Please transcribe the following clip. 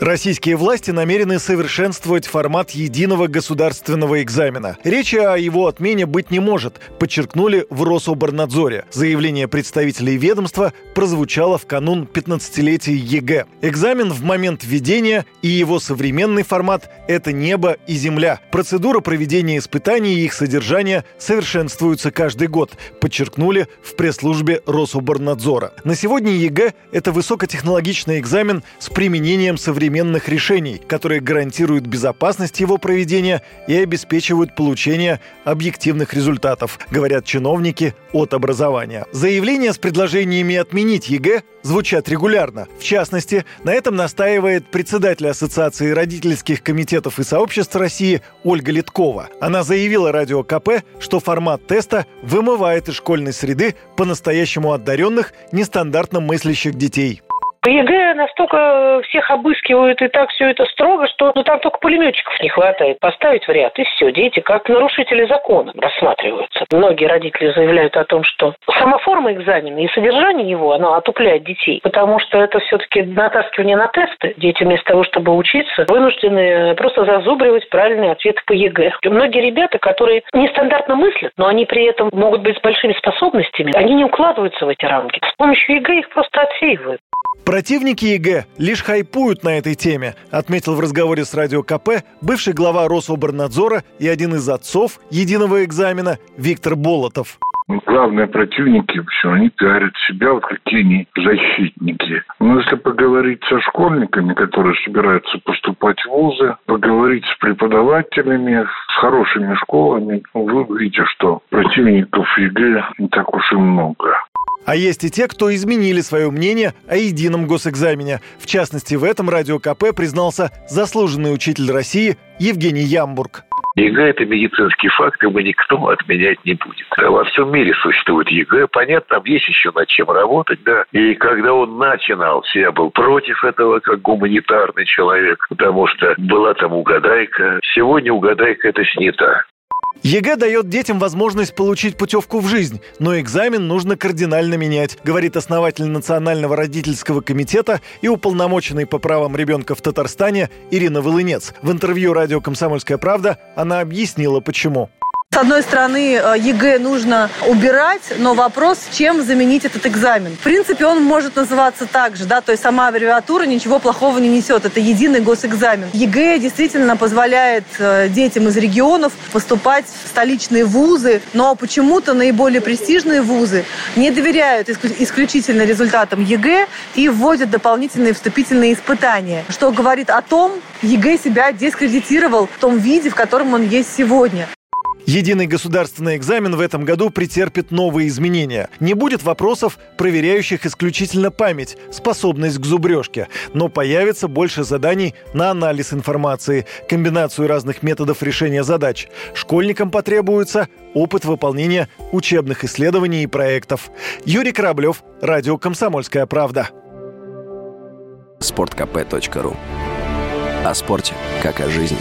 Российские власти намерены совершенствовать формат единого государственного экзамена. Речи о его отмене быть не может, подчеркнули в Рособрнадзоре. Заявление представителей ведомства прозвучало в канун 15-летия ЕГЭ. Экзамен в момент введения и его современный формат – это небо и земля. Процедура проведения испытаний и их содержание совершенствуются каждый год, подчеркнули в пресс-службе Рособрнадзора. На сегодня ЕГЭ – это высокотехнологичный экзамен с применением современных решений, которые гарантируют безопасность его проведения и обеспечивают получение объективных результатов, говорят чиновники от образования. Заявления с предложениями отменить ЕГЭ звучат регулярно. В частности, на этом настаивает председатель Ассоциации родительских комитетов и сообществ России Ольга Литкова. Она заявила радио КП, что формат теста вымывает из школьной среды по-настоящему одаренных, нестандартно мыслящих детей. По ЕГЭ настолько всех обыскивают и так все это строго, что там только пулеметчиков не хватает. Поставить в ряд, и все. Дети как нарушители закона рассматриваются. Многие родители заявляют о том, что сама форма экзамена и содержание его, оно отупляет детей, потому что это все-таки натаскивание на тесты. Дети вместо того, чтобы учиться, вынуждены просто зазубривать правильные ответы по ЕГЭ. Многие ребята, которые нестандартно мыслят, но они при этом могут быть с большими способностями, они не укладываются в эти рамки. С помощью ЕГЭ их просто отсеивают. Противники ЕГЭ лишь хайпуют на этой теме, отметил в разговоре с радио КП бывший глава Рособрнадзора и один из отцов единого экзамена Виктор Болотов. Главные противники, в общем, они пиарят себя, вот какие они защитники. Но если поговорить со школьниками, которые собираются поступать в вузы, поговорить с преподавателями, с хорошими школами, вы увидите, что противников ЕГЭ не так уж и много. А есть и те, кто изменили свое мнение о едином госэкзамене. В частности, в этом радио КП признался заслуженный учитель России Евгений Ямбург. ЕГЭ – это медицинский факт, его никто отменять не будет. Во всем мире существует ЕГЭ. Понятно, там есть еще над чем работать, да. И когда он начинался, я был против этого, как гуманитарный человек, потому что была там угадайка. Сегодня угадайка – это снята. ЕГЭ дает детям возможность получить путевку в жизнь, но экзамен нужно кардинально менять, говорит основатель Национального родительского комитета и уполномоченный по правам ребенка в Татарстане Ирина Волынец. В интервью радио «Комсомольская правда» она объяснила, почему. С одной стороны, ЕГЭ нужно убирать, но вопрос, чем заменить этот экзамен. В принципе, он может называться так же, да, то есть сама аббревиатура ничего плохого не несет, это единый госэкзамен. ЕГЭ действительно позволяет детям из регионов поступать в столичные вузы, но почему-то наиболее престижные вузы не доверяют исключительно результатам ЕГЭ и вводят дополнительные вступительные испытания, что говорит о том, ЕГЭ себя дискредитировал в том виде, в котором он есть сегодня. Единый государственный экзамен в этом году претерпит новые изменения. Не будет вопросов, проверяющих исключительно память, способность к зубрежке. Но появится больше заданий на анализ информации, комбинацию разных методов решения задач. Школьникам потребуется опыт выполнения учебных исследований и проектов. Юрий Кораблев, радио «Комсомольская правда». sportkp.ru. О спорте, как о жизни.